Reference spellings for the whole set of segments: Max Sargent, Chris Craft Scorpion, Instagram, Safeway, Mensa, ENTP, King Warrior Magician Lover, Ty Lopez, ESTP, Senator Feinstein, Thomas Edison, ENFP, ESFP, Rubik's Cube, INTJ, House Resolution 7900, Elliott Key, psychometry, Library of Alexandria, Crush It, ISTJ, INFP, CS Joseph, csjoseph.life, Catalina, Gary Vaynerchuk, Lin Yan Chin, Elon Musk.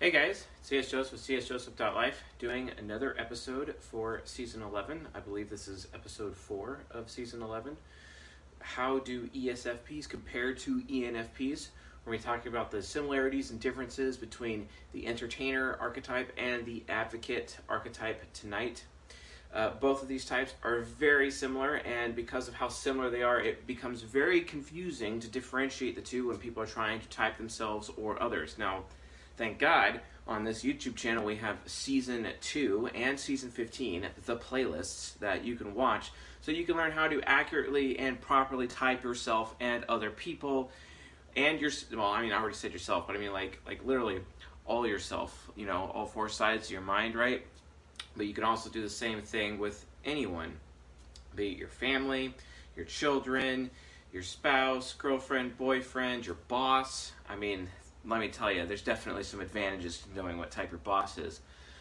Hey guys, it's CS Joseph with csjoseph.life doing another episode for Season 11. I believe this is Episode 4 of Season 11. How do ESFPs compare to ENFPs? We're going to be talking about the similarities and differences between the entertainer archetype and the advocate archetype tonight. Both of these types are very similar, and because of how similar they are, it becomes very confusing to differentiate the two when people are trying to type themselves or others. Now, thank God, on this YouTube channel we have Season 2 and Season 15, the playlists that you can watch, so you can learn how to accurately and properly type yourself and other people, and your, well, I mean, I already said yourself, but I mean like literally all yourself, you know, all four sides of your mind, right? But you can also do the same thing with anyone, be it your family, your children, your spouse, girlfriend, boyfriend, your boss. I mean, let me tell you, there's definitely some advantages to knowing what type your boss is.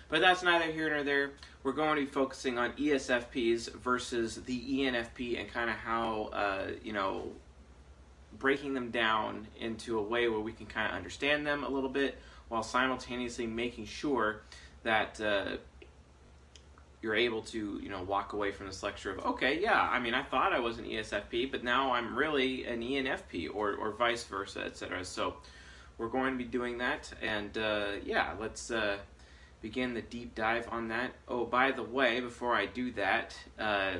But that's neither here nor there. We're going to be focusing on ESFPs versus the ENFP and kind of how, you know, breaking them down into a way where we can kind of understand them a little bit while simultaneously making sure that you're able to, you know, walk away from this lecture of, okay, yeah, I mean, I thought I was an ESFP, but now I'm really an ENFP or vice versa, etc. So we're going to be doing that, and yeah, let's begin the deep dive on that. Oh, by the way, before I do that,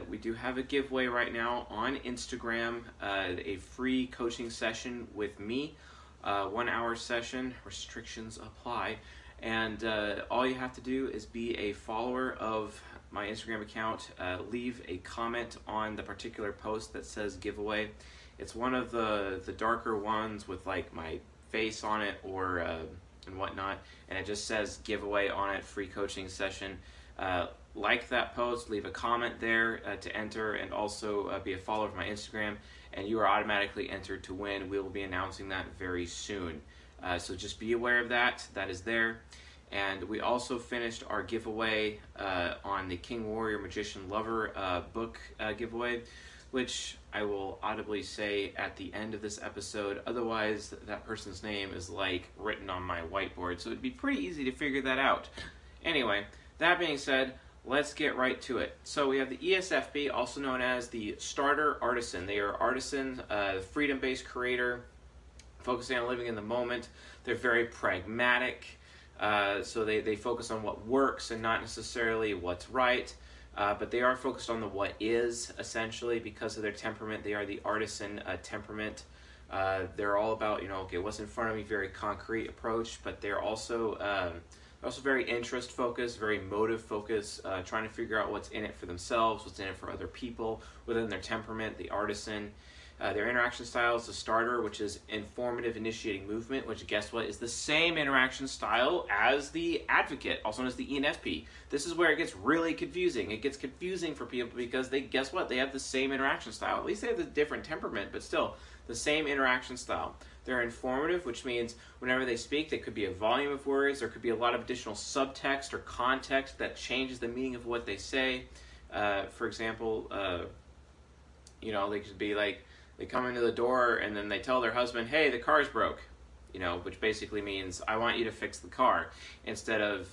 we do have a giveaway right now on Instagram, a free coaching session with me, 1 hour session, restrictions apply, and all you have to do is be a follower of my Instagram account, leave a comment on the particular post that says giveaway. It's one of the darker ones with like my face on it or and whatnot, and it just says giveaway on it, free coaching session. Like that post, leave a comment there to enter, and also be a follower of my Instagram, and you are automatically entered to win. We will be announcing that very soon, so just be aware of that. That is there. And we also finished our giveaway on the King Warrior Magician Lover book giveaway, which I will audibly say at the end of this episode. Otherwise, that person's name is like written on my whiteboard, so it'd be pretty easy to figure that out. Anyway, that being said, let's get right to it. So we have the ESFP, also known as the starter artisan. They are artisan, freedom-based creator, focusing on living in the moment. They're very pragmatic, so they focus on what works and not necessarily what's right. But they are focused on the what is, essentially, because of their temperament. They are the artisan temperament. They're all about, you know, okay, what's in front of me, very concrete approach, but they're also very interest-focused, very motive-focused, trying to figure out what's in it for themselves, what's in it for other people, within their temperament, the artisan. Their interaction style is the starter, which is informative, initiating movement, which, guess what, is the same interaction style as the advocate, also known as the ENFP. This is where it gets really confusing. It gets confusing for people because they, guess what, they have the same interaction style. At least they have a different temperament, but still, the same interaction style. They're informative, which means whenever they speak, there could be a volume of words, there could be a lot of additional subtext or context that changes the meaning of what they say. For example, you know, they could be like, they come into the door and then they tell their husband, hey, the car's broke, you know, which basically means I want you to fix the car, instead of,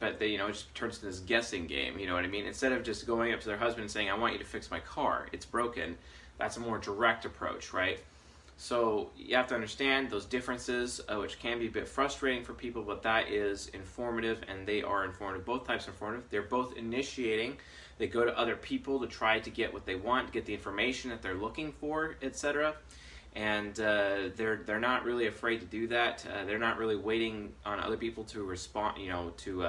but they, you know, it just turns into this guessing game, you know what I mean? Instead of just going up to their husband and saying, I want you to fix my car, it's broken, that's a more direct approach, right? So you have to understand those differences, which can be a bit frustrating for people, but that is informative, and they are informative. Both types are informative. They're both initiating. They go to other people to try to get what they want, get the information that they're looking for, etc. And they're not really afraid to do that. They're not really waiting on other people to respond, you know, to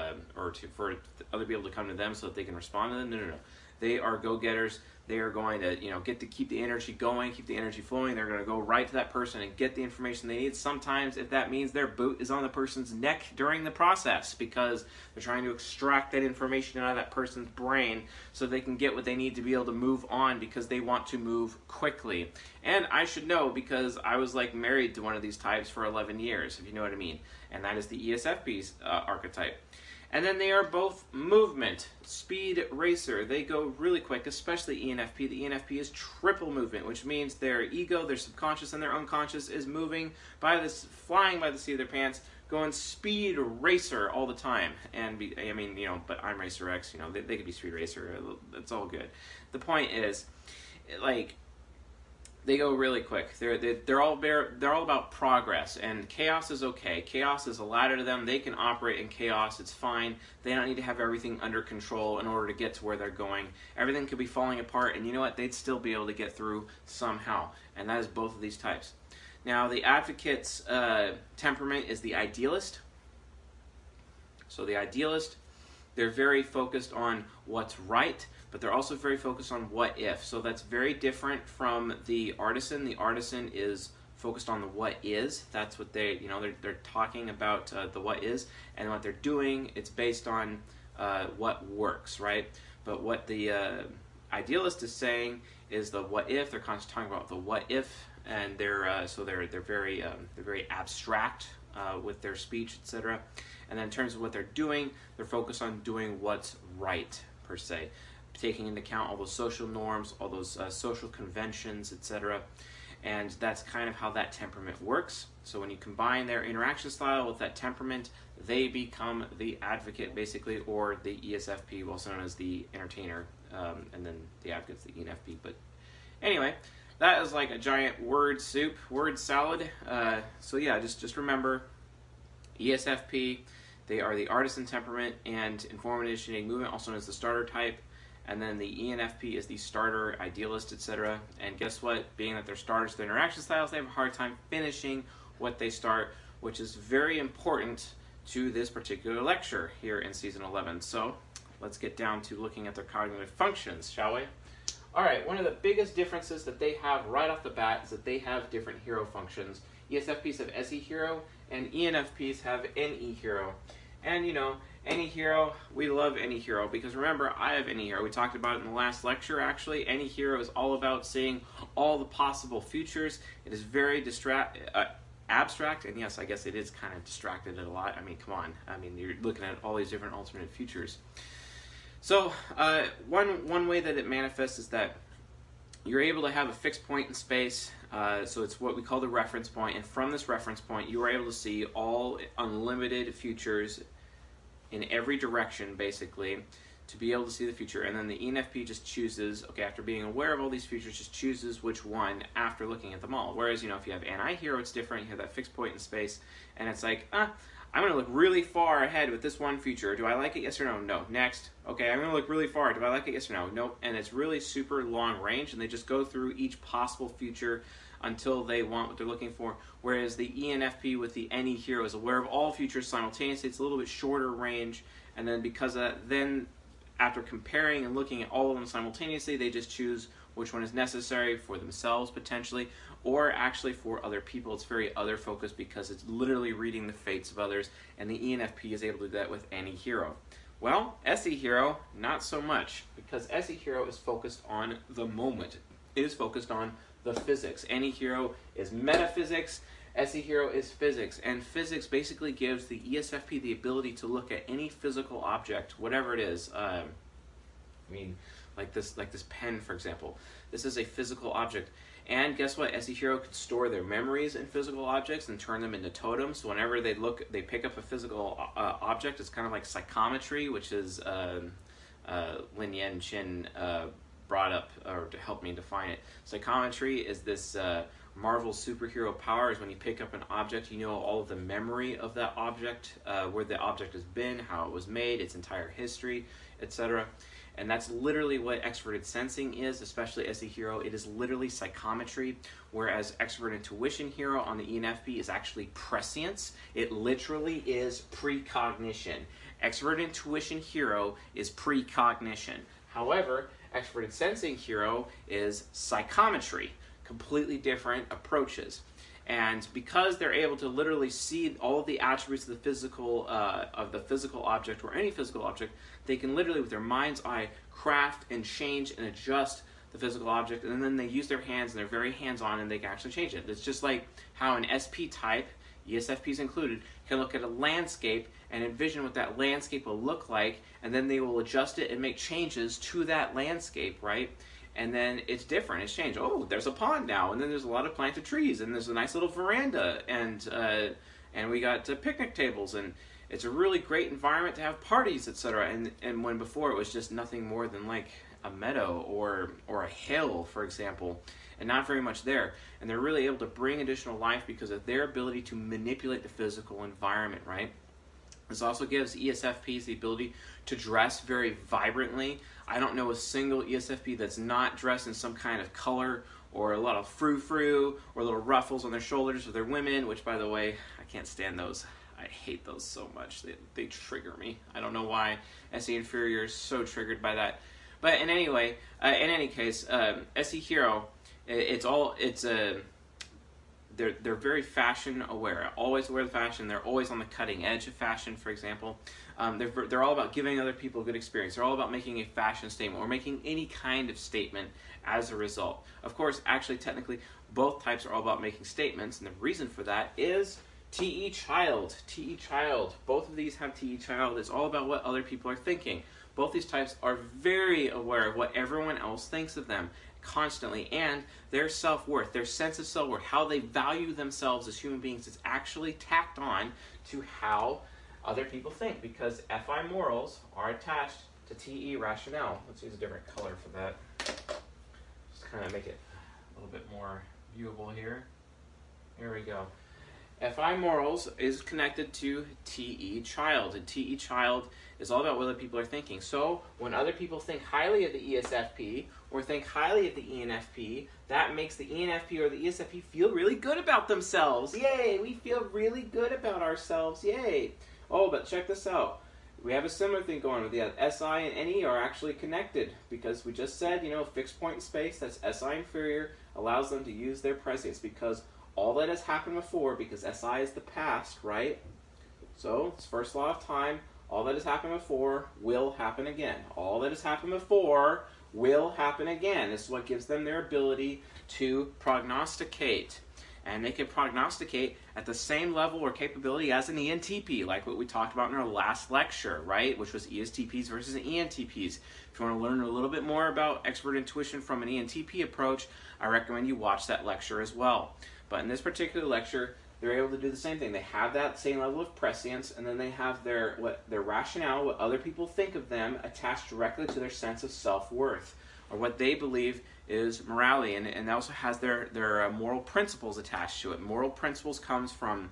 for other people to come to them so that they can respond to them. No. They are go-getters. They are going to, you know, get to keep the energy going, keep the energy flowing. They're going to go right to that person and get the information they need. Sometimes, if that means their boot is on the person's neck during the process, because they're trying to extract that information out of that person's brain so they can get what they need to be able to move on, because they want to move quickly. And I should know, because I was like married to one of these types for 11 years, if you know what I mean. And that is the ESFP's archetype. And then they are both movement, speed racer. They go really quick, especially ENFP. The ENFP is triple movement, which means their ego, their subconscious, and their unconscious is moving by this, flying by the seat of their pants, going speed racer all the time. And but I'm Racer X, they could be speed racer. It's all good. The point is, like, they go really quick. They're all about progress, and chaos is okay. Chaos is a ladder to them. They can operate in chaos. It's fine. They don't need to have everything under control in order to get to where they're going. Everything could be falling apart, and you know what? They'd still be able to get through somehow, and that is both of these types. Now, the advocate's temperament is the idealist. So the idealist, they're very focused on what's right, but they're also very focused on what if. So that's very different from the artisan. The artisan is focused on the what is. That's what they're talking about, the what is, and what they're doing. It's based on what works, right? But what the idealist is saying is the what if. They're constantly talking about the what if, and they're very abstract with their speech, etc. And then in terms of what they're doing, they're focused on doing what's right per se, taking into account all those social norms, all those social conventions, etc. And that's kind of how that temperament works. So when you combine their interaction style with that temperament, they become the advocate, basically, or the ESFP, also known as the entertainer, and then the advocate's the ENFP. But anyway, that is like a giant word soup, word salad. So yeah, just remember, ESFP, they are the artisan temperament and informed initiating movement, also known as the starter type. And then the ENFP is the starter, idealist, etc. And guess what? Being that they're starters, their interaction styles, they have a hard time finishing what they start, which is very important to this particular lecture here in Season 11. So let's get down to looking at their cognitive functions, shall we? All right, one of the biggest differences that they have right off the bat is that they have different hero functions. ESFPs have SE hero, and ENFPs have NE hero. And, any hero, we love any hero, because remember, I have any hero. We talked about it in the last lecture, actually. Any hero is all about seeing all the possible futures. It is very abstract, and yes, I guess it is kind of distracted a lot. I mean, come on. I mean, you're looking at all these different alternate futures. So one way that it manifests is that you're able to have a fixed point in space, so it's what we call the reference point, and from this reference point, you are able to see all unlimited futures in every direction, basically, to be able to see the future. And then the ENFP just chooses, okay, after being aware of all these futures, just chooses which one after looking at them all. Whereas, if you have NI hero, it's different. You have that fixed point in space, and it's like, I'm going to look really far ahead with this one future. Do I like it? Yes or no? No. Next. Okay, I'm going to look really far. Do I like it? Yes or no? Nope. And it's really super long range, and they just go through each possible future until they want what they're looking for. Whereas the ENFP with the NE hero is aware of all futures simultaneously. It's a little bit shorter range, and then because of that, then after comparing and looking at all of them simultaneously, they just choose which one is necessary for themselves, potentially, or actually for other people. It's very other focused because it's literally reading the fates of others, and the ENFP is able to do that with any hero. Well, SE hero, not so much, because SE hero is focused on the moment. It is focused on the physics. Any hero is metaphysics, SE hero is physics, and physics basically gives the ESFP the ability to look at any physical object, whatever it is. Like this pen, for example. This is a physical object. And guess what? SE hero can store their memories in physical objects and turn them into totems. So whenever they look, they pick up a physical object. It's kind of like psychometry, which is Lin Yan Chin brought up or to help me define it. Psychometry is this Marvel superhero power. Is when you pick up an object, you know all of the memory of that object, where the object has been, how it was made, its entire history, etc. And that's literally what extroverted sensing is, especially SE hero. It is literally psychometry, whereas extrovert intuition hero on the ENFP is actually prescience. It literally is precognition. Extrovert intuition hero is precognition. However, extroverted sensing hero is psychometry. Completely different approaches. And because they're able to literally see all of the attributes of the physical object or any physical object, they can literally, with their mind's eye, craft and change and adjust the physical object. And then they use their hands, and they're very hands-on, and they can actually change it. It's just like how an SP type ESFPs included, can look at a landscape and envision what that landscape will look like, and then they will adjust it and make changes to that landscape, right? And then it's different, it's changed. Oh, there's a pond now, and then there's a lot of planted trees, and there's a nice little veranda, and we got picnic tables, and it's a really great environment to have parties, etc. And when before it was just nothing more than like a meadow or a hill, for example, and not very much there. And they're really able to bring additional life because of their ability to manipulate the physical environment, right? This also gives ESFPs the ability to dress very vibrantly. I don't know a single ESFP that's not dressed in some kind of color or a lot of frou-frou or little ruffles on their shoulders, or their women, which, by the way, I can't stand those. I hate those so much. They trigger me. I don't know why. SE Inferior is so triggered by that. But in any case, SE Hero, they're very fashion aware. Always aware of fashion. They're always on the cutting edge of fashion, for example. They're all about giving other people a good experience. They're all about making a fashion statement or making any kind of statement as a result. Of course, actually, technically, both types are all about making statements, and the reason for that is TE Child. TE Child. Both of these have TE Child. It's all about what other people are thinking. Both these types are very aware of what everyone else thinks of them constantly, and their self-worth, their sense of self-worth, how they value themselves as human beings is actually tacked on to how other people think, because FI morals are attached to TE rationale. Let's use a different color for that. Just kind of make it a little bit more viewable here. Here we go. FI morals is connected to TE Child, and TE Child is all about what other people are thinking. So when other people think highly of the ESFP or think highly of the ENFP, that makes the ENFP or the ESFP feel really good about themselves. Yay, we feel really good about ourselves, yay. Oh, but check this out. We have a similar thing going on. The SI and NE are actually connected because we just said, you know, fixed point in space, that's SI inferior, allows them to use their prescience because all that has happened before, because SI is the past, right? So, it's first law of time. All that has happened before will happen again. All that has happened before will happen again. This is what gives them their ability to prognosticate. And they can prognosticate at the same level or capability as an ENTP, like what we talked about in our last lecture, right? Which was ESTPs versus ENTPs. If you want to learn a little bit more about expert intuition from an ENTP approach, I recommend you watch that lecture as well. But in this particular lecture, they're able to do the same thing. They have that same level of prescience, and then they have their rationale, what other people think of them, attached directly to their sense of self-worth, or what they believe is morality. And that also has their moral principles attached to it. Moral principles comes from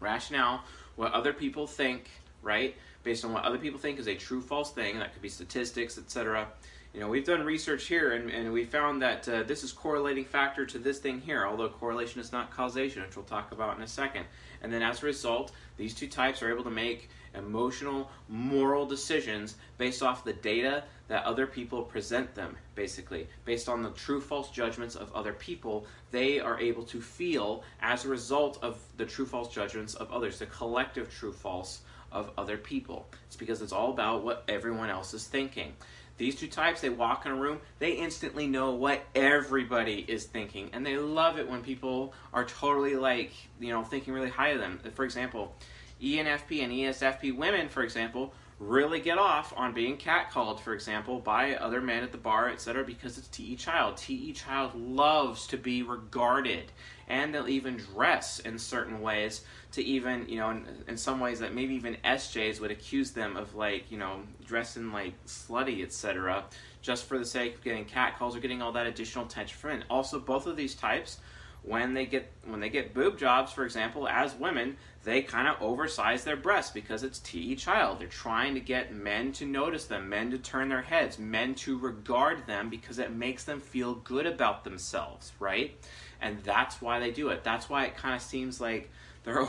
rationale, what other people think, right? Based on what other people think is a true, false thing. That could be statistics, etc. You know, we've done research here, and we found that this is correlating factor to this thing here, although correlation is not causation, which we'll talk about in a second. And then as a result, these two types are able to make emotional, moral decisions based off the data that other people present them, basically. Based on the true, false judgments of other people, they are able to feel as a result of the true, false judgments of others, the collective true, false of other people. It's because it's all about what everyone else is thinking. These two types, they walk in a room, they instantly know what everybody is thinking, and they love it when people are totally like, you know, thinking really high of them. For example, ENFP and ESFP women, for example, really get off on being catcalled, for example, by other men at the bar, etc., because it's TE Child. TE Child loves to be regarded, and they'll even dress in certain ways to even, you know, in some ways that maybe even SJs would accuse them of, like, you know, dressing like slutty, etc., just for the sake of getting catcalls or getting all that additional attention from men. Also, both of these types, when they get boob jobs, for example, as women, they kind of oversize their breasts because it's TE Child. They're trying to get men to notice them, men to turn their heads, men to regard them because it makes them feel good about themselves, right? And that's why they do it. That's why it kind of seems like they're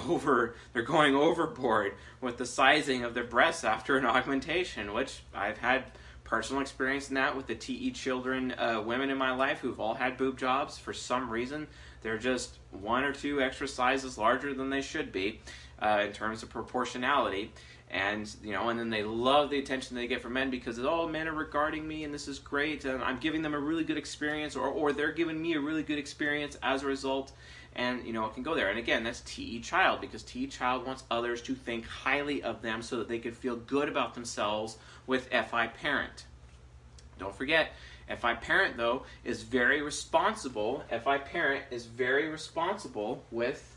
going overboard with the sizing of their breasts after an augmentation, which I've had personal experience in that with the TE children, women in my life who've all had boob jobs for some reason. They're just one or two extra sizes larger than they should be in terms of proportionality. And, you know, and then they love the attention they get from men because, oh, men are regarding me and this is great and I'm giving them a really good experience, or they're giving me a really good experience as a result. and you know it can go there. And again, that's TE child, because TE child wants others to think highly of them so that they can feel good about themselves with FI parent. Don't forget, FI parent though is very responsible. FI parent is very responsible with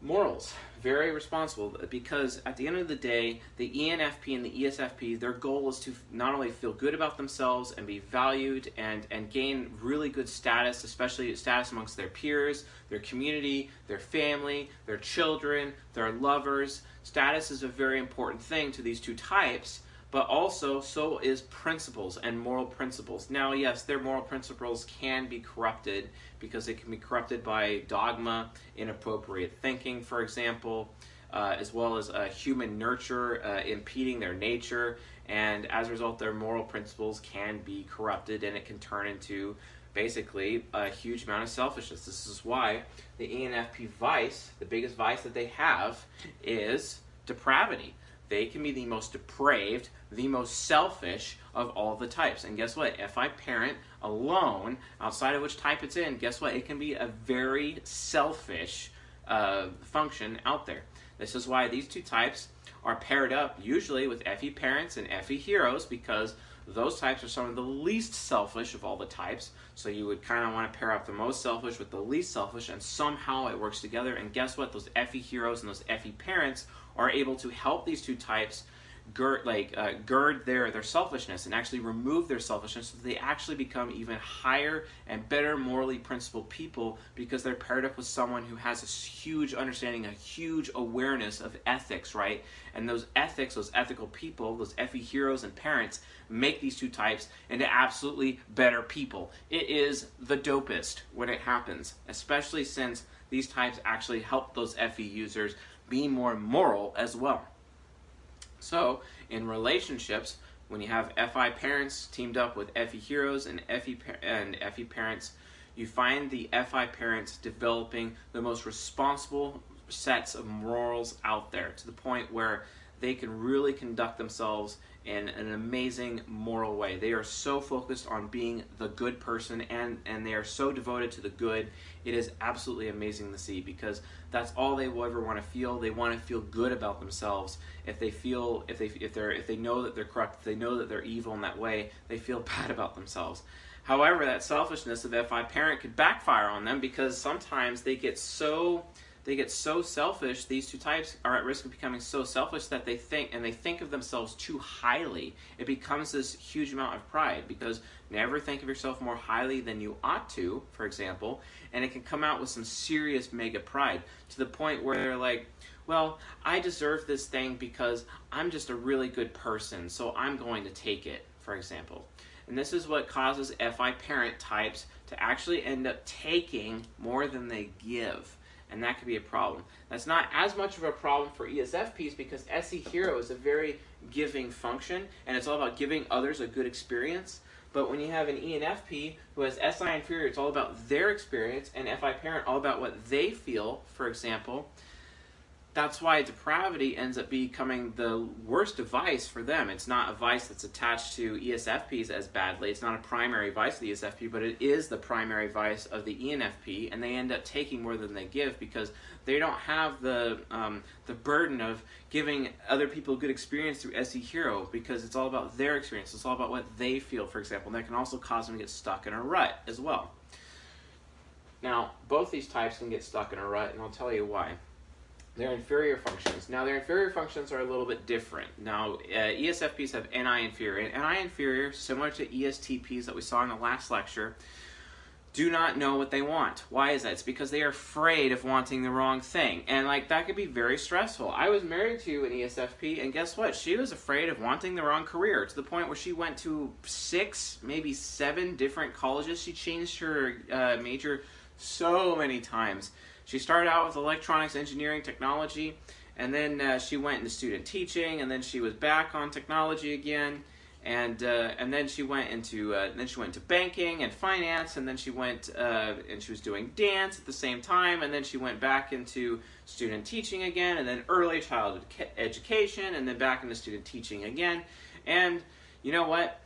morals, very responsible, because at the end of the day, the ENFP and the ESFP, their goal is to not only feel good about themselves and be valued and gain really good status, especially status amongst their peers, their community, their family, their children, their lovers. Status is a very important thing to these two types, but also so is principles and moral principles. Now, yes, their moral principles can be corrupted, because they can be corrupted by dogma, inappropriate thinking, for example, as well as human nurture impeding their nature, and as a result, their moral principles can be corrupted, and it can turn into basically a huge amount of selfishness. This is why the ENFP vice, the biggest vice that they have, is depravity. They can be the most depraved, the most selfish of all the types. And guess what? FI parent alone, outside of which type it's in, guess what? It can be a very selfish function out there. This is why these two types are paired up usually with FE parents and FE heroes, because those types are some of the least selfish of all the types. So you would kind of want to pair up the most selfish with the least selfish, and somehow it works together. And guess what? Those FE heroes and those FE parents are able to help these two types gird their selfishness and actually remove their selfishness, so they actually become even higher and better morally principled people, because they're paired up with someone who has a huge understanding, a huge awareness of ethics, right? And those ethics, those ethical people, those FE heroes and parents make these two types into absolutely better people. It is the dopest when it happens, especially since these types actually help those FE users be more moral as well. So in relationships, when you have FI parents teamed up with FE heroes and FE parents, you find the FI parents developing the most responsible sets of morals out there, to the point where they can really conduct themselves in an amazing moral way. They are so focused on being the good person, and they are so devoted to the good. It is absolutely amazing to see, because that's all they will ever want to feel. They want to feel good about themselves. If they know that they're corrupt, if they know that they're evil in that way, they feel bad about themselves. However, that selfishness of FI parent could backfire on them, because sometimes they get so selfish, these two types are at risk of becoming so selfish that they think of themselves too highly. It becomes this huge amount of pride, because never think of yourself more highly than you ought to, for example, and it can come out with some serious mega pride, to the point where they're like, well, I deserve this thing because I'm just a really good person, so I'm going to take it, for example. And this is what causes FI parent types to actually end up taking more than they give. And that could be a problem. That's not as much of a problem for ESFPs, because SE Hero is a very giving function, and it's all about giving others a good experience. But when you have an ENFP who has SI inferior, it's all about their experience, and FI parent all about what they feel, for example. That's why depravity ends up becoming the worst vice for them. It's not a vice that's attached to ESFPs as badly. It's not a primary vice of the ESFP, but it is the primary vice of the ENFP, and they end up taking more than they give, because they don't have the burden of giving other people good experience through SE Hero, because it's all about their experience. It's all about what they feel, for example. And that can also cause them to get stuck in a rut as well. Now, both these types can get stuck in a rut, and I'll tell you why. Their inferior functions. Now, their inferior functions are a little bit different. Now, ESFPs have NI inferior, and NI inferior, similar to ESTPs that we saw in the last lecture, do not know what they want. Why is that? It's because they are afraid of wanting the wrong thing, and like that could be very stressful. I was married to an ESFP, and guess what? She was afraid of wanting the wrong career, to the point where she went to 6, maybe 7 different colleges. She changed her major so many times. She started out with electronics, engineering, technology, and then she went into student teaching, and then she was back on technology again, and then she went into banking and finance, and then she went and she was doing dance at the same time, and then she went back into student teaching again, and then early childhood education, and then back into student teaching again. And you know what?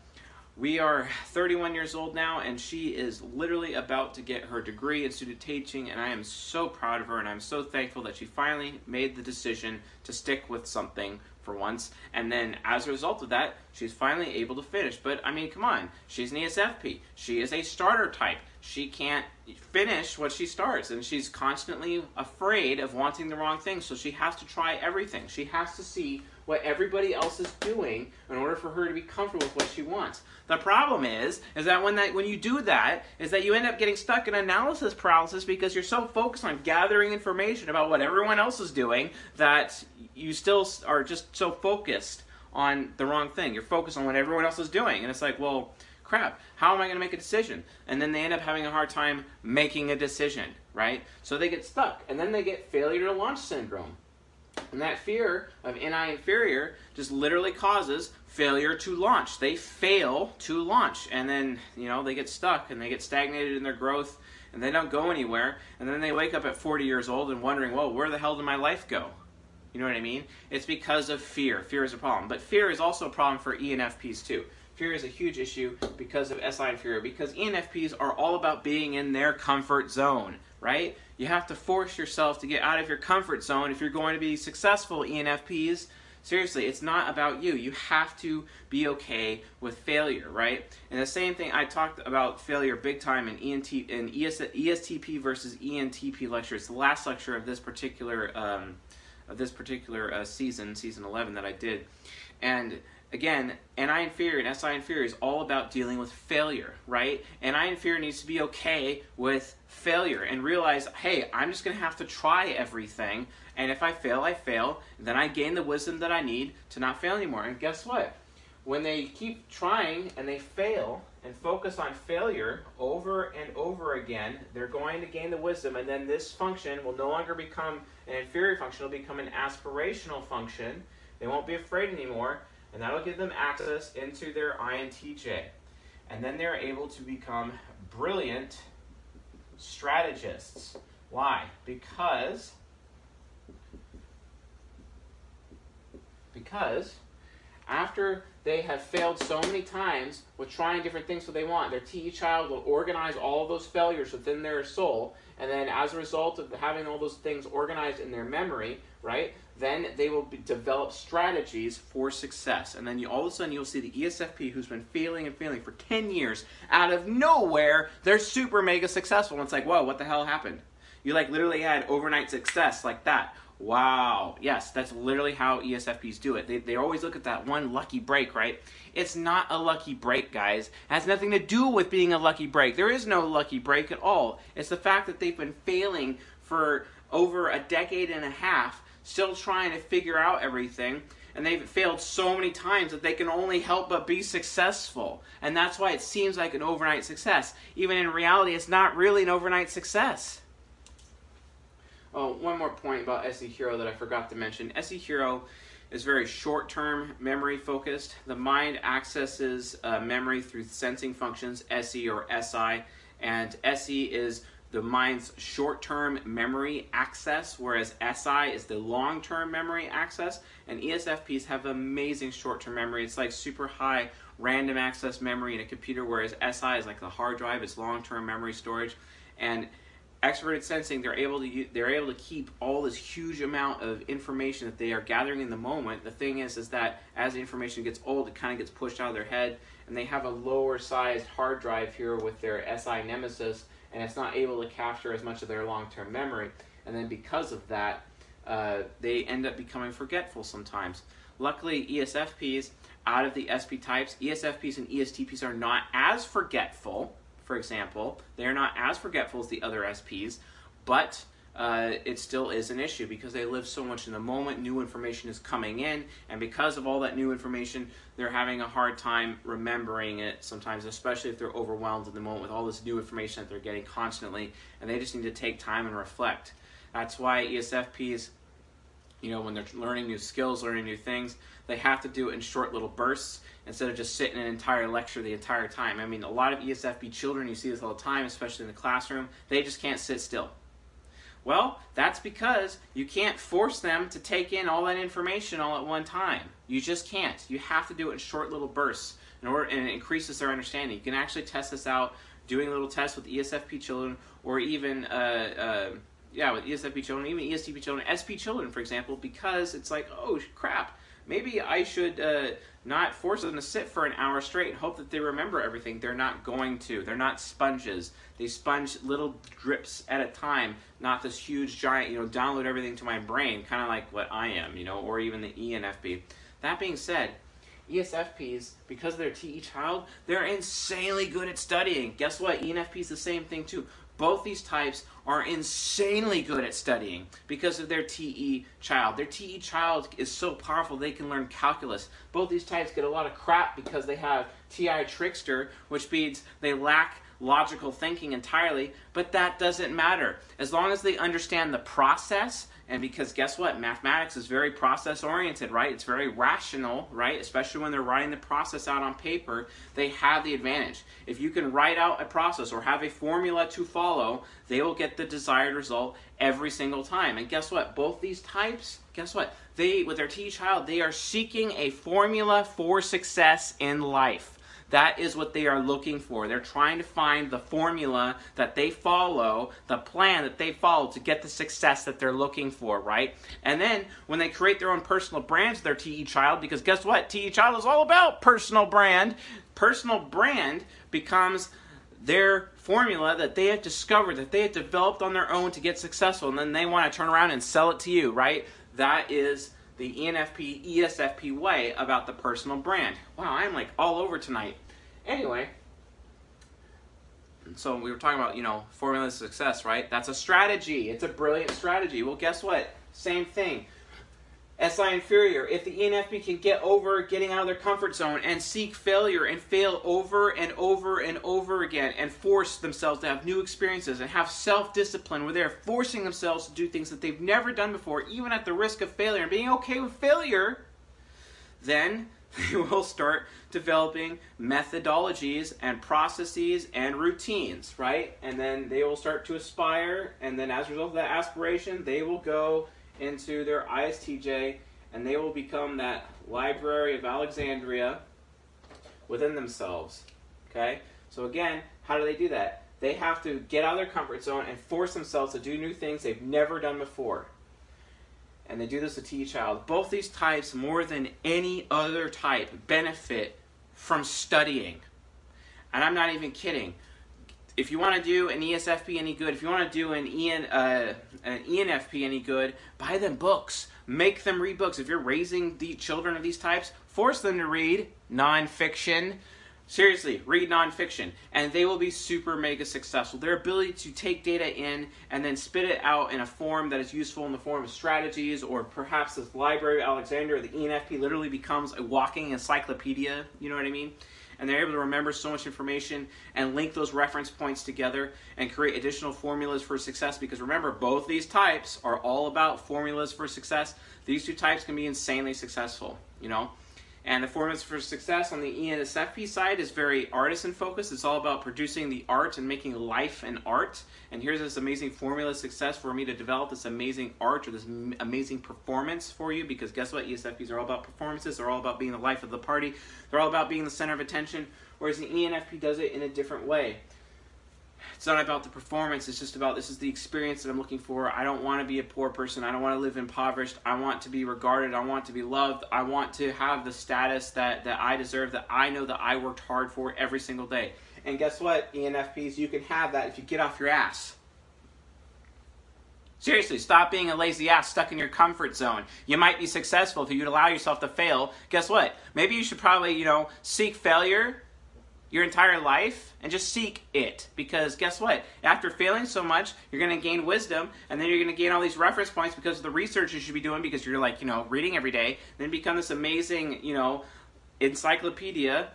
We are 31 years old now, and she is literally about to get her degree in student teaching, and I am so proud of her, and I'm so thankful that she finally made the decision to stick with something for once. And then as a result of that, she's finally able to finish. But I mean, come on, she's an ESFP. She is a starter type. She can't finish what she starts, and she's constantly afraid of wanting the wrong thing, so she has to try everything. She has to see what everybody else is doing in order for her to be comfortable with what she wants. The problem is that when you do that, is that you end up getting stuck in analysis paralysis because you're so focused on gathering information about what everyone else is doing that you still are just so focused on the wrong thing. You're focused on what everyone else is doing, and it's like, well, crap, how am I going to make a decision? And then they end up having a hard time making a decision, right? So they get stuck, and then they get failure to launch syndrome. And that fear of NI inferior just literally causes failure to launch. They fail to launch, and then, you know, they get stuck and they get stagnated in their growth and they don't go anywhere. And then they wake up at 40 years old and wondering, whoa, where the hell did my life go? You know what I mean? It's because of fear. Fear is a problem. But fear is also a problem for ENFPs too. Fear is a huge issue because of SI inferior, because ENFPs are all about being in their comfort zone, right? You have to force yourself to get out of your comfort zone if you're going to be successful, ENFPs. Seriously, it's not about you. You have to be okay with failure, right? And the same thing, I talked about failure big time in ESTP versus ENTP lecture. It's the last lecture of this particular season, season 11 that I did. And again, NI inferior and SI inferior is all about dealing with failure, right? NI inferior needs to be okay with failure and realize, hey, I'm just going to have to try everything, and if I fail, I fail. Then I gain the wisdom that I need to not fail anymore. And guess what? When they keep trying and they fail and focus on failure over and over again, they're going to gain the wisdom, and then this function will no longer become an inferior function. It'll become an aspirational function. They won't be afraid anymore, and that'll give them access into their INTJ. And then they're able to become brilliant strategists. Why? Because after they have failed so many times with trying different things that they want, their TE child will organize all those failures within their soul, and then as a result of having all those things organized in their memory, right, then they will develop strategies for success. And then all of a sudden you'll see the ESFP who's been failing and failing for 10 years, out of nowhere, they're super mega successful. And it's like, whoa, what the hell happened? You like literally had overnight success like that. Wow. Yes, that's literally how ESFPs do it. They always look at that one lucky break, right? It's not a lucky break, guys. It has nothing to do with being a lucky break. There is no lucky break at all. It's the fact that they've been failing for over a decade and a half, still trying to figure out everything, and they've failed so many times that they can only help but be successful. And that's why it seems like an overnight success. Even in reality, it's not really an overnight success. Oh, one more point about SE Hero that I forgot to mention. SE Hero is very short-term memory focused. The mind accesses memory through sensing functions, SE or SI, and SE is the mind's short-term memory access, whereas SI is the long-term memory access, and ESFPs have amazing short-term memory. It's like super high random access memory in a computer, whereas SI is like the hard drive, it's long-term memory storage. And extroverted sensing, they're able to keep all this huge amount of information that they are gathering in the moment. The thing is that as the information gets old, it kind of gets pushed out of their head, and they have a lower sized hard drive here with their SI nemesis, and it's not able to capture as much of their long-term memory. And then because of that, they end up becoming forgetful sometimes. Luckily, ESFPs, out of the SP types, ESFPs and ESTPs are not as forgetful. For example, they're not as forgetful as the other SPs, but it still is an issue because they live so much in the moment, new information is coming in, and because of all that new information, they're having a hard time remembering it sometimes, especially if they're overwhelmed in the moment with all this new information that they're getting constantly, and they just need to take time and reflect. That's why ESFPs, you know, when they're learning new skills, learning new things, they have to do it in short little bursts instead of just sitting an entire lecture the entire time. I mean, a lot of ESFP children, you see this all the time, especially in the classroom, they just can't sit still. Well, that's because you can't force them to take in all that information all at one time. You just can't. You have to do it in short little bursts. and it increases their understanding. You can actually test this out, doing little tests with ESFP children, or even with ESFP children, even ESTP children, SP children, for example, because it's like, oh crap, maybe I should not force them to sit for an hour straight and hope that they remember everything. They're not going to. They're not sponges. They sponge little drips at a time, not this huge giant, download everything to my brain, kind of like what I am, or even the ENFP. That being said, ESFPs, because they're TE child, they're insanely good at studying. Guess what? ENFP's the same thing too. Both these types are insanely good at studying because of their TE child. Their TE child is so powerful they can learn calculus. Both these types get a lot of crap because they have TI trickster, which means they lack logical thinking entirely, but that doesn't matter. As long as they understand the process, and because guess what? Mathematics is very process-oriented, right? It's very rational, right? Especially when they're writing the process out on paper, they have the advantage. If you can write out a process or have a formula to follow, they will get the desired result every single time. And guess what? Both these types, guess what? They, with their TE child, they are seeking a formula for success in life. That is what they are looking for. They're trying to find the formula that they follow, the plan that they follow to get the success that they're looking for, right? And then when they create their own personal brands, their TE child, because guess what? TE child is all about personal brand. Personal brand becomes their formula that they have discovered, that they have developed on their own to get successful, and then they want to turn around and sell it to you, right? That is the ENFP, ESFP way about the personal brand. Wow, I'm like all over tonight. Anyway, so we were talking about, formula of success, right? That's a strategy. It's a brilliant strategy. Well, guess what? Same thing. SI inferior. If the ENFP can get over getting out of their comfort zone and seek failure and fail over and over and over again and force themselves to have new experiences and have self-discipline where they're forcing themselves to do things that they've never done before, even at the risk of failure, and being okay with failure, then they will start developing methodologies and processes and routines, right? And then they will start to aspire, and then as a result of that aspiration, they will go into their ISTJ, and they will become that Library of Alexandria within themselves, okay? So again, how do they do that? They have to get out of their comfort zone and force themselves to do new things they've never done before. And they do this with TE child. Both these types, more than any other type, benefit from studying. And I'm not even kidding. If you want to do an ESFP any good, if you want to do an ENFP any good, buy them books. Make them read books. If you're raising the children of these types, force them to read nonfiction. Seriously, read nonfiction, and they will be super mega successful. Their ability to take data in and then spit it out in a form that is useful in the form of strategies, or perhaps this Library of Alexandria, the ENFP literally becomes a walking encyclopedia, you know what I mean? And they're able to remember so much information and link those reference points together and create additional formulas for success, because remember, both these types are all about formulas for success. These two types can be insanely successful, And the formulas for success on the ENSFP side is very artisan-focused. It's all about producing the art and making life an art. And here's this amazing formula of success for me to develop this amazing art or this amazing performance for you. Because guess what? ESFPs are all about performances. They're all about being the life of the party. They're all about being the center of attention. Whereas the ENFP does it in a different way. It's not about the performance, it's just about, this is the experience that I'm looking for. I don't want to be a poor person. I don't want to live impoverished. I want to be regarded. I want to be loved. I want to have the status that I deserve, that I know that I worked hard for every single day. And guess what, ENFPs, you can have that if you get off your ass. Seriously, stop being a lazy ass stuck in your comfort zone. You might be successful if you'd allow yourself to fail. Guess what? Maybe you should probably, seek failure your entire life and just seek it, because guess what? After failing so much, you're going to gain wisdom, and then you're going to gain all these reference points because of the research you should be doing, because you're like, reading every day, then become this amazing, encyclopedia,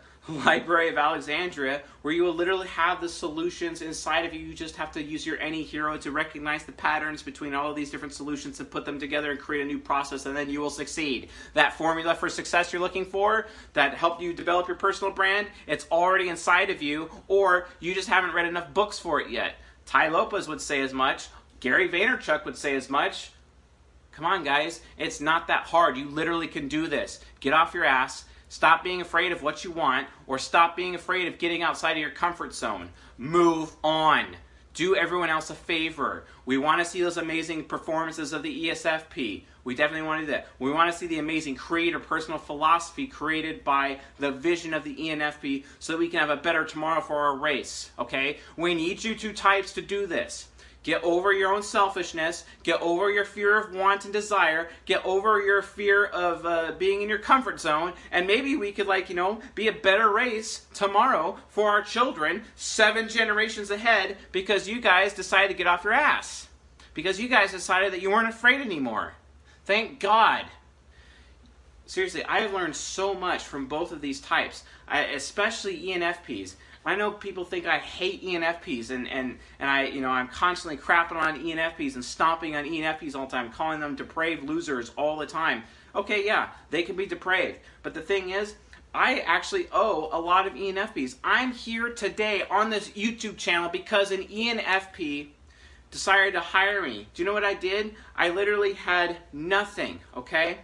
Library of Alexandria, where you will literally have the solutions inside of you. You just have to use your any hero to recognize the patterns between all of these different solutions and put them together and create a new process, and then you will succeed. That formula for success you're looking for, that helped you develop your personal brand, it's already inside of you, or you just haven't read enough books for it yet. Ty Lopez would say as much. Gary Vaynerchuk would say as much. Come on, guys. It's not that hard. You literally can do this. Get off your ass. Stop being afraid of what you want, or stop being afraid of getting outside of your comfort zone. Move on. Do everyone else a favor. We want to see those amazing performances of the ESFP. We definitely want to do that. We want to see the amazing creator personal philosophy created by the vision of the ENFP so that we can have a better tomorrow for our race, okay? We need you two types to do this. Get over your own selfishness. Get over your fear of want and desire. Get over your fear of being in your comfort zone. And maybe we could, like, you know, be a better race tomorrow for our children 7 generations ahead because you guys decided to get off your ass. Because you guys decided that you weren't afraid anymore. Thank God. Seriously, I have learned so much from both of these types, especially ENFPs. I know people think I hate ENFPs, and I, you know, I'm constantly crapping on ENFPs and stomping on ENFPs all the time, calling them depraved losers all the time. Okay, yeah, they can be depraved. But the thing is, I actually owe a lot of ENFPs. I'm here today on this YouTube channel because an ENFP decided to hire me. Do you know what I did? I literally had nothing, okay?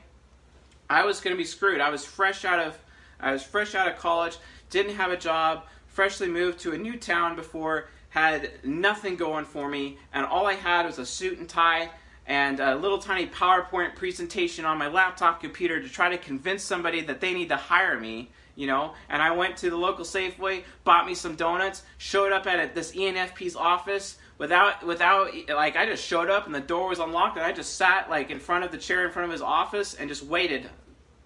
I was going to be screwed. I was fresh out of college, didn't have a job, freshly moved to a new town before, had nothing going for me, and all I had was a suit and tie and a little tiny PowerPoint presentation on my laptop computer to try to convince somebody that they need to hire me, you know. And I went to the local Safeway, bought me some donuts, showed up at this ENFP's office without like, I just showed up and the door was unlocked and I just sat like in front of the chair in front of his office and just waited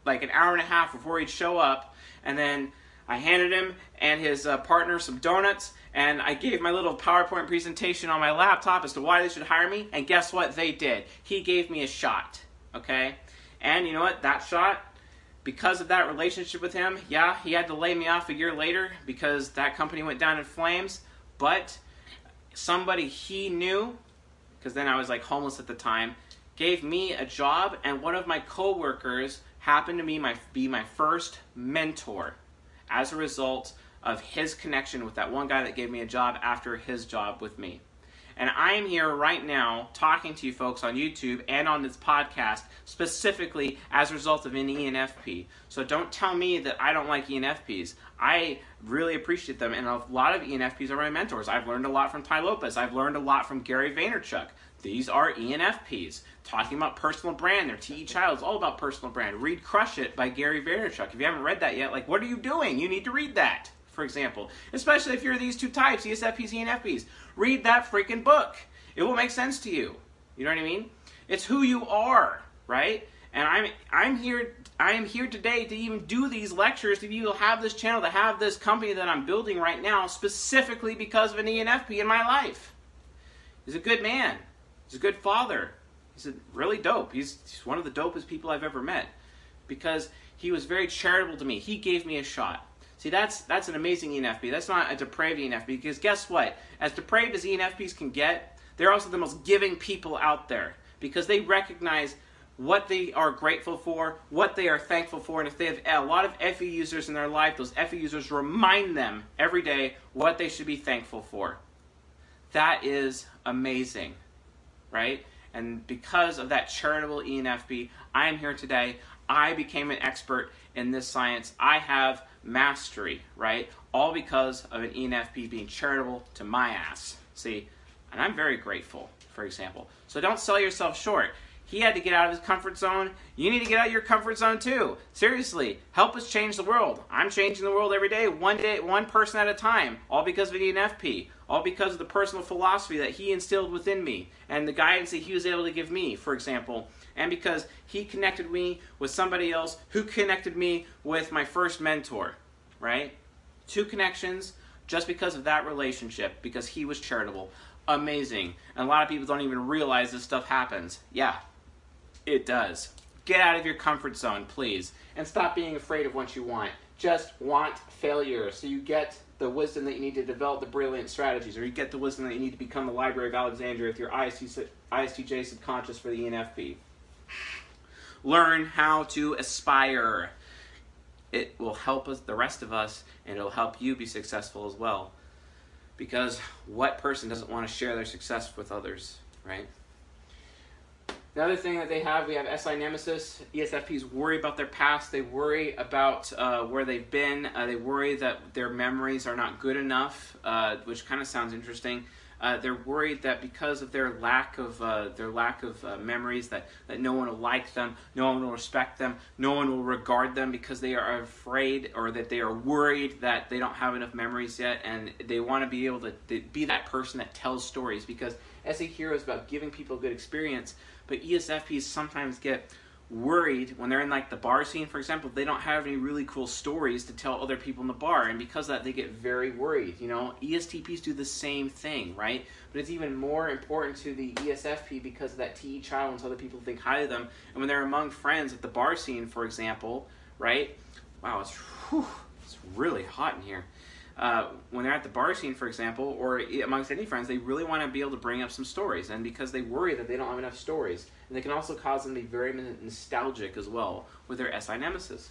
like an hour and a half before he'd show up, and then I handed him and his partner some donuts, and I gave my little PowerPoint presentation on my laptop as to why they should hire me, and guess what? They did. He gave me a shot, okay? And you know what? That shot, because of that relationship with him, yeah, he had to lay me off a year later because that company went down in flames, but somebody he knew, because then I was like homeless at the time, gave me a job, and one of my coworkers happened to be my first mentor, as a result of his connection with that one guy that gave me a job after his job with me. And I am here right now talking to you folks on YouTube and on this podcast specifically as a result of an ENFP. So don't tell me that I don't like ENFPs. I really appreciate them, and a lot of ENFPs are my mentors. I've learned a lot from Ty Lopez. I've learned a lot from Gary Vaynerchuk. These are ENFPs. Talking about personal brand, their T.E. Child's all about personal brand. Read Crush It by Gary Vaynerchuk. If you haven't read that yet, like, what are you doing? You need to read that, for example. Especially if you're these two types, ESFPs, ENFPs. Read that freaking book. It will make sense to you. You know what I mean? It's who you are, right? And I am here today to even do these lectures, to even have this channel, to have this company that I'm building right now, specifically because of an ENFP in my life. He's a good man. He's a good father. He's really dope. He's one of the dopest people I've ever met because he was very charitable to me. He gave me a shot. See, that's an amazing ENFP. That's not a depraved ENFP, because guess what? As depraved as ENFPs can get, they're also the most giving people out there because they recognize what they are grateful for, what they are thankful for, and if they have a lot of EFE users in their life, those EFE users remind them every day what they should be thankful for. That is amazing. Right? And because of that charitable ENFP, I am here today. I became an expert in this science. I have mastery, right? All because of an ENFP being charitable to my ass. See? And I'm very grateful, for example. So don't sell yourself short. He had to get out of his comfort zone. You need to get out of your comfort zone too. Seriously, help us change the world. I'm changing the world every day, one person at a time, all because of an ENFP, all because of the personal philosophy that he instilled within me and the guidance that he was able to give me, for example, and because he connected me with somebody else who connected me with my first mentor, right? 2 connections just because of that relationship, because he was charitable. Amazing. And a lot of people don't even realize this stuff happens. Yeah. It does. Get out of your comfort zone, please. And stop being afraid of what you want. Just want failure so you get the wisdom that you need to develop the brilliant strategies, or you get the wisdom that you need to become the Library of Alexandria with your ISTJ subconscious for the ENFP. Learn how to aspire. It will help us, the rest of us, and it will help you be successful as well. Because what person doesn't want to share their success with others, right? The other thing that they have, we have SI nemesis. ESFPs worry about their past. They worry about where they've been. They worry that their memories are not good enough, which kind of sounds interesting. They're worried that because of their lack of memories, that no one will like them, no one will respect them, no one will regard them, because they are afraid, or that they are worried that they don't have enough memories yet, and they want to be able to be that person that tells stories, because SE Hero is about giving people a good experience, but ESFPs sometimes get worried when they're in like the bar scene, for example. They don't have any really cool stories to tell other people in the bar, and because of that, they get very worried. You know, ESTPs do the same thing, right? But it's even more important to the ESFP because of that TE child, and so other people think highly of them. And when they're among friends at the bar scene, for example, right? Wow, it's really hot in here. When they're at the bar scene, for example, or amongst any friends, they really want to be able to bring up some stories, and because they worry that they don't have enough stories, and they can also cause them to be very nostalgic as well with their SI nemesis.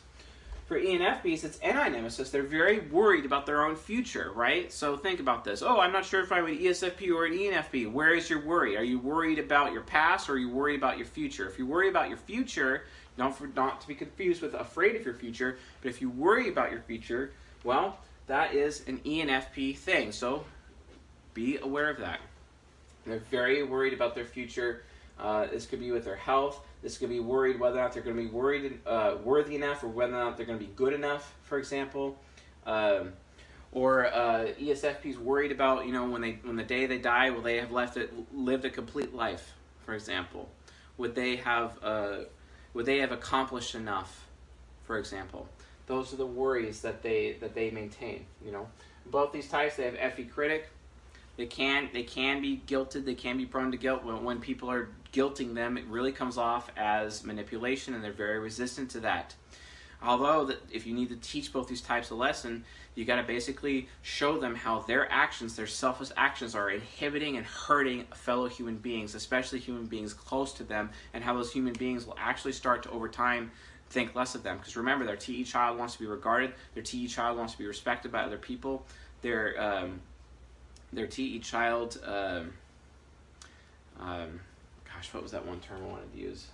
For ENFPs, it's NI nemesis. They're very worried about their own future, right? So think about this. Oh, I'm not sure if I'm an ESFP or an ENFP. Where is your worry? Are you worried about your past, or are you worried about your future? If you worry about your future, not to be confused with afraid of your future, but if you worry about your future, well, that is an ENFP thing, so be aware of that. They're very worried about their future. This could be with their health. This could be worried whether or not they're going to be worthy enough, or whether or not they're going to be good enough, for example. ESFPs worried about, you know, when the day they die, will they have lived a complete life, for example? Would they have accomplished enough, for example? Those are the worries that they maintain, you know. Both these types, they have FE critic. They can be guilted. They can be prone to guilt. When people are guilting them, it really comes off as manipulation, and they're very resistant to that. Although, if you need to teach both these types a lesson, you got to basically show them how their actions, their selfless actions, are inhibiting and hurting fellow human beings, especially human beings close to them, and how those human beings will actually start to, over time, think less of them. Because remember, their TE child wants to be regarded, their TE child wants to be respected by other people, their TE child, gosh, what was that one term I wanted to use?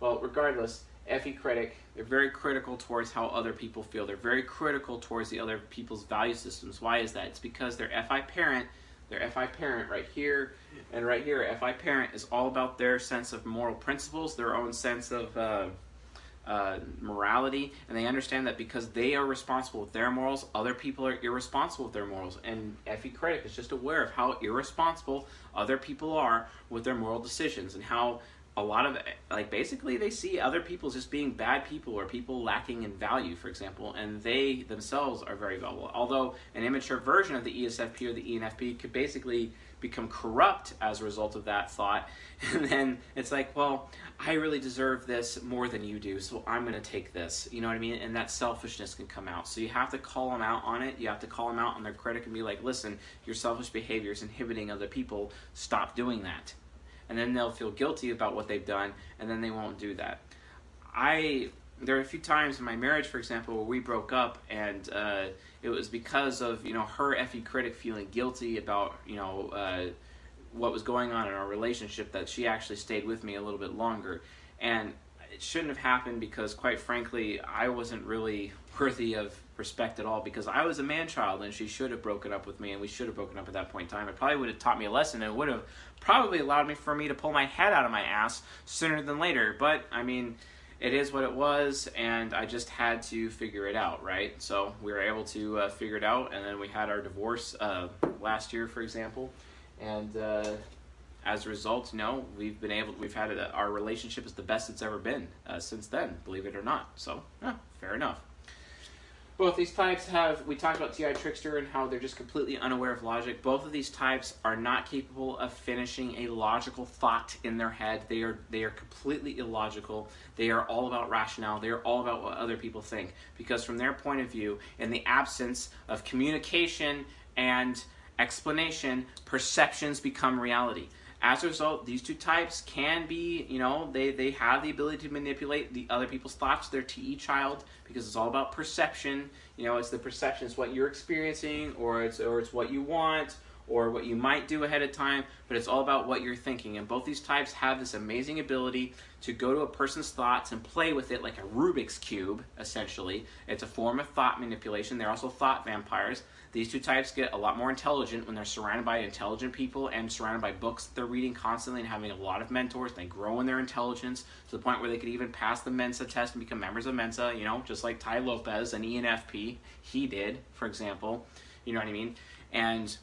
Well, regardless, FE critic, they're very critical towards how other people feel. They're very critical towards the other people's value systems. Why is that? It's because their FI parent right here and right here, FI parent is all about their sense of moral principles, their own sense of morality, and they understand that because they are responsible with their morals, other people are irresponsible with their morals. And FE critic is just aware of how irresponsible other people are with their moral decisions, and how a lot of, like, basically they see other people just being bad people, or people lacking in value, for example, and they themselves are very valuable. Although an immature version of the ESFP or the ENFP could basically become corrupt as a result of that thought, and then it's like, well, I really deserve this more than you do, so I'm going to take this, you know what I mean? And that selfishness can come out, so you have to call them out on it. You have to call them out on their critic and be like, listen, your selfish behavior is inhibiting other people, stop doing that. And then they'll feel guilty about what they've done, and then they won't do that. There are a few times in my marriage, for example, where we broke up, and it was because of, you know, her FE critic feeling guilty about, you know, what was going on in our relationship, that she actually stayed with me a little bit longer. And it shouldn't have happened, because quite frankly, I wasn't really worthy of respect at all, because I was a man child, and she should have broken up with me, and we should have broken up at that point in time. It probably would have taught me a lesson, and it would have probably allowed me to pull my head out of my ass sooner than later. But I mean, it is what it was, and I just had to figure it out, right? So we were able to figure it out, and then we had our divorce last year, for example, and as a result, you know, our relationship is the best it's ever been since then, believe it or not. So yeah, fair enough. Both these types have, we talked about TI Trickster and how they're just completely unaware of logic. Both of these types are not capable of finishing a logical thought in their head. They are completely illogical. They are all about rationale. They are all about what other people think. Because from their point of view, in the absence of communication and explanation, perceptions become reality. As a result, these two types can be, you know, they have the ability to manipulate the other people's thoughts, their TE child, because it's all about perception. You know, it's the perception, it's what you're experiencing, or it's what you want, or what you might do ahead of time, but it's all about what you're thinking. And both these types have this amazing ability to go to a person's thoughts and play with it like a Rubik's Cube, essentially. It's a form of thought manipulation. They're also thought vampires. These two types get a lot more intelligent when they're surrounded by intelligent people and surrounded by books that they're reading constantly and having a lot of mentors. They grow in their intelligence to the point where they could even pass the Mensa test and become members of Mensa, you know, just like Ty Lopez, an ENFP. He did, for example. You know what I mean? And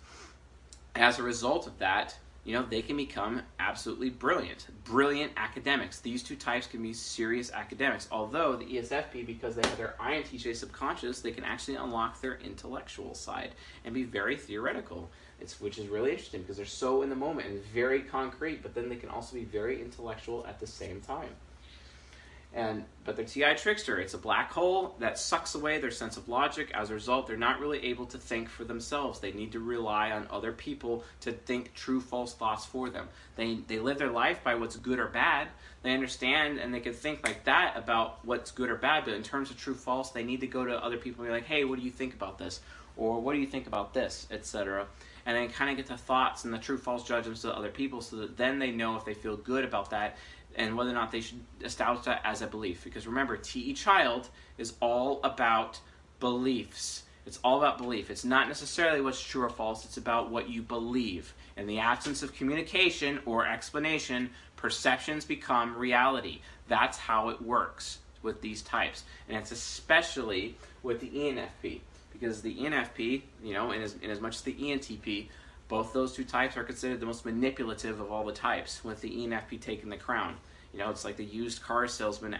as a result of that, you know, they can become absolutely brilliant. Brilliant academics. These two types can be serious academics. Although the ESFP, because they have their INTJ subconscious, they can actually unlock their intellectual side and be very theoretical, which is really interesting because they're so in the moment and very concrete, but then they can also be very intellectual at the same time. But they're TI trickster. It's a black hole that sucks away their sense of logic. As a result, they're not really able to think for themselves. They need to rely on other people to think true, false thoughts for them. They live their life by what's good or bad. They understand and they can think like that about what's good or bad, but in terms of true, false, they need to go to other people and be like, hey, what do you think about this? Or what do you think about this, etc. And then kind of get the thoughts and the true, false judgments to other people so that then they know if they feel good about that and whether or not they should establish that as a belief. Because remember, TE child is all about beliefs. It's all about belief. It's not necessarily what's true or false. It's about what you believe. In the absence of communication or explanation, perceptions become reality. That's how it works with these types. And it's especially with the ENFP. Because the ENFP, you know, and as much as the ENTP, both those two types are considered the most manipulative of all the types, with the ENFP taking the crown. You know, it's like the used car salesman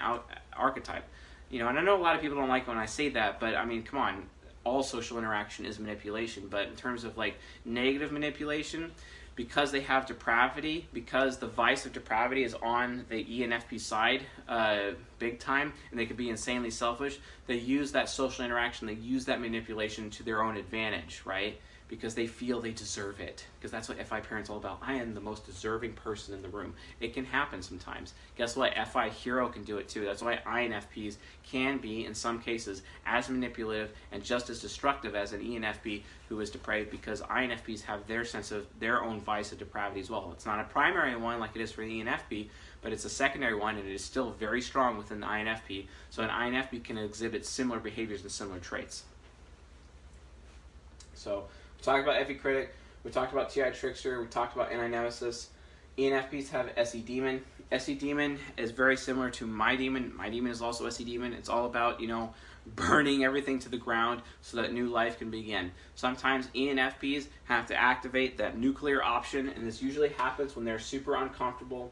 archetype. You know, and I know a lot of people don't like when I say that, but I mean, come on, all social interaction is manipulation. But in terms of like negative manipulation, because they have depravity, because the vice of depravity is on the ENFP side big time, and they could be insanely selfish, they use that social interaction, they use that manipulation to their own advantage, right? Because they feel they deserve it. Because that's what FI parents all about. I am the most deserving person in the room. It can happen sometimes. Guess what? FI hero can do it too. That's why INFPs can be, in some cases, as manipulative and just as destructive as an ENFP who is depraved, because INFPs have their sense of their own vice of depravity as well. It's not a primary one like it is for the ENFP, but it's a secondary one, and it is still very strong within the INFP. So an INFP can exhibit similar behaviors and similar traits. So, we talked about EFI Critic, we talked about TI Trickster, we talked about Anti-Nemesis. ENFPs have SE Demon. SE Demon is very similar to My Demon. My Demon is also SE Demon. It's all about, you know, burning everything to the ground so that new life can begin. Sometimes ENFPs have to activate that nuclear option, and this usually happens when they're super uncomfortable,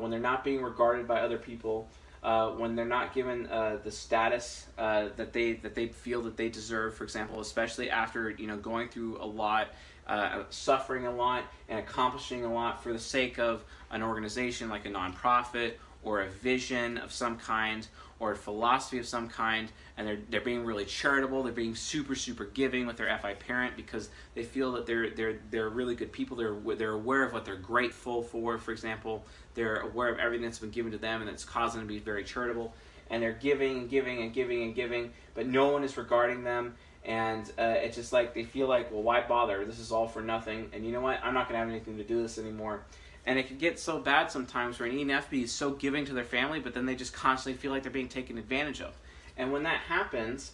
when they're not being regarded by other people, when they're not given the status that they feel that they deserve, for example, especially after, you know, going through a lot, suffering a lot, and accomplishing a lot for the sake of an organization like a nonprofit or a vision of some kind or a philosophy of some kind, and they're being really charitable, they're being super giving with their FI parent because they feel that they're really good people, they're aware of what they're grateful for example, they're aware of everything that's been given to them and that's causing them to be very charitable, and they're giving, but no one is regarding them, and it's just like they feel like, well, why bother, this is all for nothing, and you know what, I'm not gonna have anything to do this anymore. And it can get so bad sometimes where an ENFP is so giving to their family, but then they just constantly feel like they're being taken advantage of. And when that happens,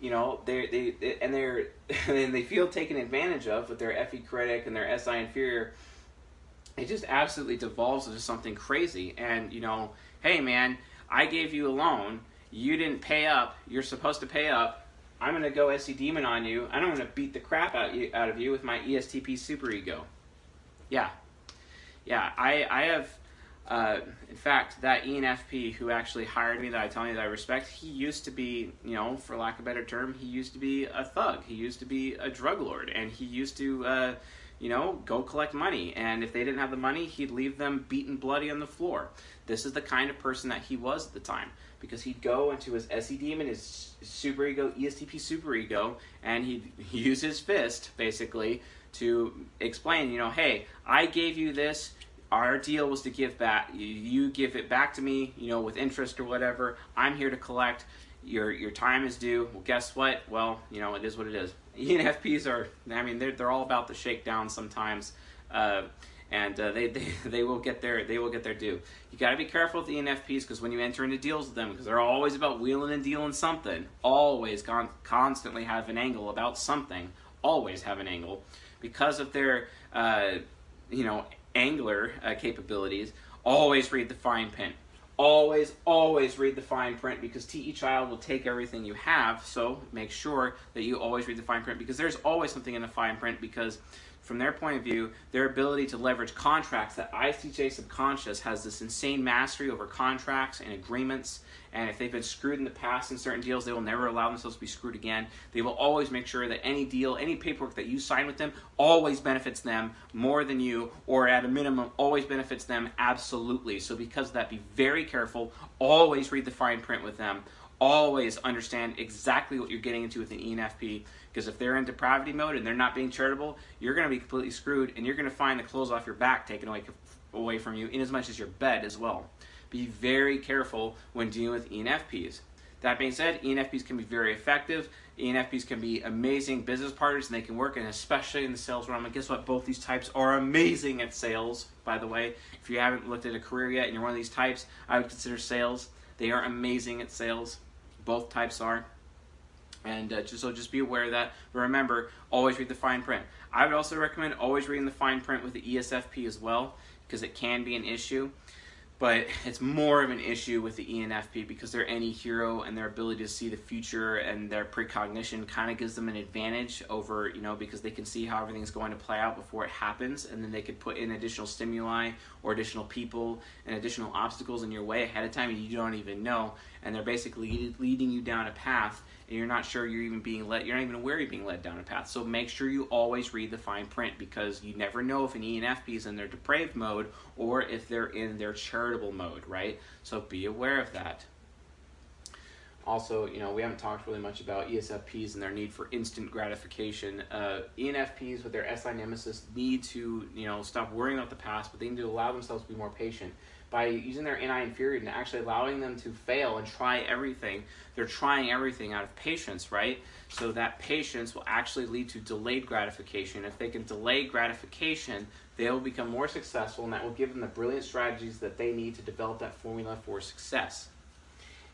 you know, they feel taken advantage of with their FE critic and their SI inferior. It just absolutely devolves into something crazy. And, you know, hey man, I gave you a loan, you didn't pay up, you're supposed to pay up. I'm gonna go SE Demon on you. I'm gonna beat the crap out of you with my ESTP superego. Yeah. Yeah, I have, in fact, that ENFP who actually hired me that I tell you that I respect, he used to be, you know, for lack of a better term, he used to be a thug. He used to be a drug lord, and he used to, you know, go collect money. And if they didn't have the money, he'd leave them beaten bloody on the floor. This is the kind of person that he was at the time, because he'd go into his SE Demon, his superego, ESTP superego, and he'd use his fist, basically, to explain, you know, hey, I gave you this, Our deal was to give back. You give it back to me, you know, with interest or whatever. I'm here to collect. Your time is due. Well, guess what? Well, you know, it is what it is. ENFPs are, I mean, they're all about the shakedown sometimes, and they will get their due. You got to be careful with the ENFPs, because when you enter into deals with them, because they're always about wheeling and dealing something. Always constantly have an angle about something. Always have an angle because of their you know, angler capabilities. Always read the fine print. Always read the fine print, because TE Child will take everything you have. So make sure that you always read the fine print, because there's always something in the fine print, because from their point of view, their ability to leverage contracts, that ISTJ subconscious has this insane mastery over contracts and agreements, and if they've been screwed in the past in certain deals, they will never allow themselves to be screwed again. They will always make sure that any deal, any paperwork that you sign with them always benefits them more than you, or at a minimum, always benefits them absolutely. So because of that, be very careful. Always read the fine print with them. Always understand exactly what you're getting into with an ENFP, because if they're in depravity mode and they're not being charitable, you're going to be completely screwed, and you're going to find the clothes off your back taken away from you, in as much as your bed as well. Be very careful when dealing with ENFPs. That being said, ENFPs can be very effective. ENFPs can be amazing business partners, and they can work, and especially in the sales realm. And guess what? Both these types are amazing at sales, by the way. If you haven't looked at a career yet and you're one of these types, I would consider sales. They are amazing at sales. Both types are, and so just be aware of that. But remember, always read the fine print. I would also recommend always reading the fine print with the ESFP as well, because it can be an issue, but it's more of an issue with the ENFP, because they're any hero, and their ability to see the future and their precognition kind of gives them an advantage over, you know, because they can see how everything's going to play out before it happens, and then they could put in additional stimuli or additional people and additional obstacles in your way ahead of time, and you don't even know, and they're basically leading you down a path, and you're not sure you're even being led, you're not even aware you're being led down a path. So make sure you always read the fine print, because you never know if an ENFP is in their depraved mode or if they're in their charitable mode, right? So be aware of that. Also, you know, we haven't talked really much about ESFPs and their need for instant gratification. ENFPs with their SI nemesis need to, you know, stop worrying about the past, but they need to allow themselves to be more patient. By using their NI inferior and actually allowing them to fail and try everything, they're trying everything out of patience, right? So that patience will actually lead to delayed gratification. If they can delay gratification, they will become more successful, and that will give them the brilliant strategies that they need to develop that formula for success.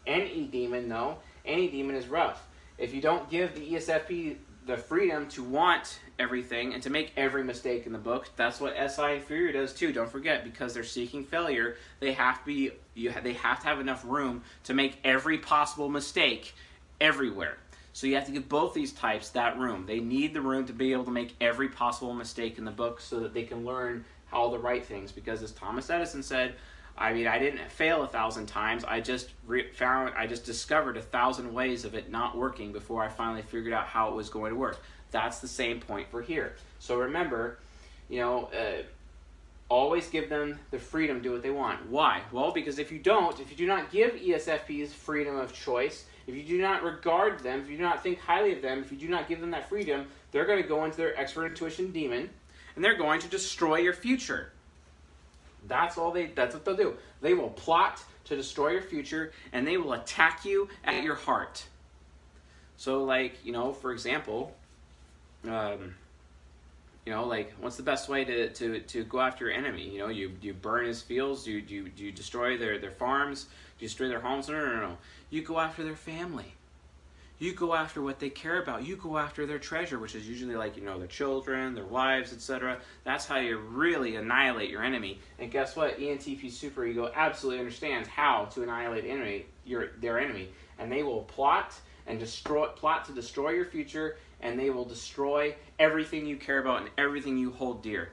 Any demon, though, any demon is rough. If you don't give the ESFP the freedom to want everything and to make every mistake in the book, that's what SI inferior does too. Don't forget, because they're seeking failure, they have to be, they have to have enough room to make every possible mistake everywhere. So you have to give both these types that room. They need the room to be able to make every possible mistake in the book, so that they can learn all the right things. Because as Thomas Edison said, I mean, I didn't fail 1,000 times. I just discovered 1,000 ways of it not working before I finally figured out how it was going to work. That's the same point for here. So remember, you know, always give them the freedom to do what they want. Why? Well, because if you do not give ESFPs freedom of choice, if you do not regard them, if you do not think highly of them, if you do not give them that freedom, they're going to go into their expert intuition demon, and they're going to destroy your future. That's what they'll do. They will plot to destroy your future, and they will attack you at your heart. So, like, you know, for example, you know, like, what's the best way to go after your enemy? You know, you burn his fields, you destroy their farms, you destroy their homes. No. You go after their family. You go after what they care about. You go after their treasure, which is usually, like, you know, their children, their wives, etc. That's how you really annihilate your enemy. And guess what? ENTP superego absolutely understands how to annihilate their enemy. And they will plot to destroy your future, and they will destroy everything you care about and everything you hold dear.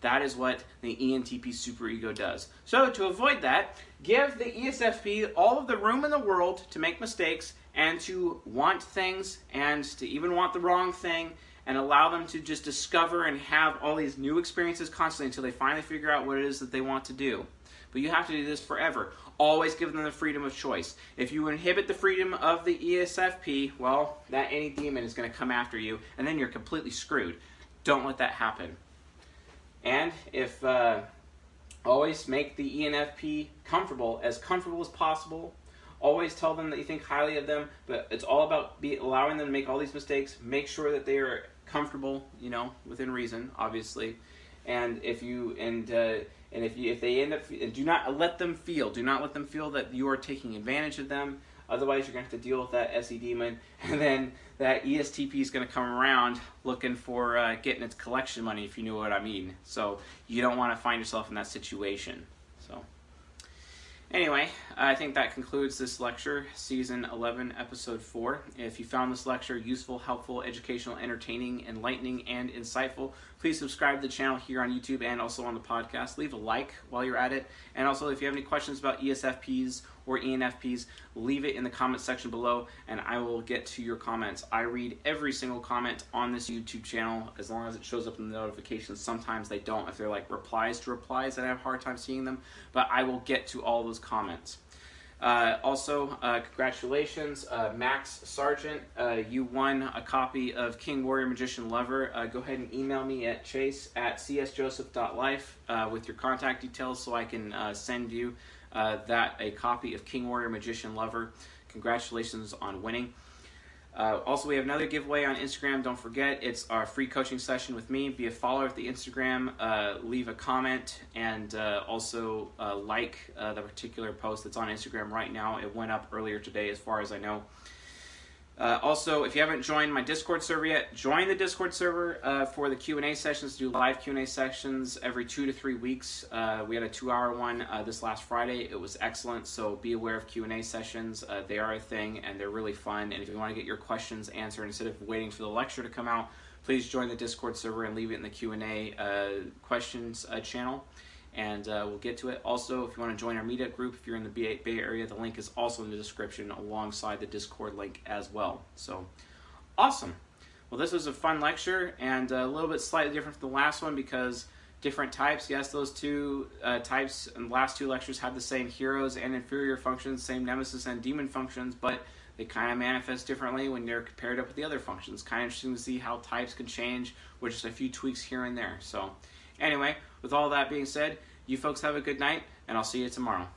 That is what the ENTP superego does. So to avoid that, give the ESFP all of the room in the world to make mistakes and to want things and to even want the wrong thing, and allow them to just discover and have all these new experiences constantly until they finally figure out what it is that they want to do. But you have to do this forever. Always give them the freedom of choice. If you inhibit the freedom of the ESFP, well, that any demon is going to come after you, and then you're completely screwed. Don't let that happen. And if Always make the ENFP comfortable as possible. Always tell them that you think highly of them, but it's all about allowing them to make all these mistakes. Make sure that they are comfortable, you know, within reason, obviously. And if they end up, do not let them feel that you are taking advantage of them. Otherwise, you're going to have to deal with that SE demon, and then that ESTP is going to come around looking for getting its collection money, if you know what I mean. So you don't want to find yourself in that situation. So anyway, I think that concludes this lecture, Season 11, Episode 4. If you found this lecture useful, helpful, educational, entertaining, enlightening, and insightful, please subscribe to the channel here on YouTube and also on the podcast. Leave a like while you're at it. And also, if you have any questions about ESFPs or ENFPs, leave it in the comment section below, and I will get to your comments. I read every single comment on this YouTube channel, as long as it shows up in the notifications. Sometimes they don't, if they're like replies to replies, and I have a hard time seeing them, but I will get to all those comments. Congratulations, Max Sargent. You won a copy of King Warrior Magician Lover. Go ahead and email me at chase@csjoseph.life with your contact details, so I can send you a copy of King Warrior Magician Lover. Congratulations on winning. Also, we have another giveaway on Instagram. Don't forget, it's our free coaching session with me. Be a follower at the Instagram, leave a comment, and also like the particular post that's on Instagram right now. It went up earlier today, as far as I know. Also, if you haven't joined my Discord server yet, join the Discord server for the Q&A sessions. Do live Q&A sessions every 2 to 3 weeks. We had a 2-hour one this last Friday. It was excellent, so be aware of Q&A sessions. They are a thing, and they're really fun. And if you want to get your questions answered instead of waiting for the lecture to come out, please join the Discord server and leave it in the Q&A questions channel, and we'll get to it. Also, if you want to join our meetup group, if you're in the Bay Area, the link is also in the description alongside the Discord link as well. So, awesome. Well, this was a fun lecture, and a little bit slightly different from the last one because different types. Yes, those two types in the last two lectures have the same heroes and inferior functions, same nemesis and demon functions, but they kind of manifest differently when they're compared up with the other functions. Kind of interesting to see how types can change with just a few tweaks here and there. So, anyway, with all that being said, you folks have a good night, and I'll see you tomorrow.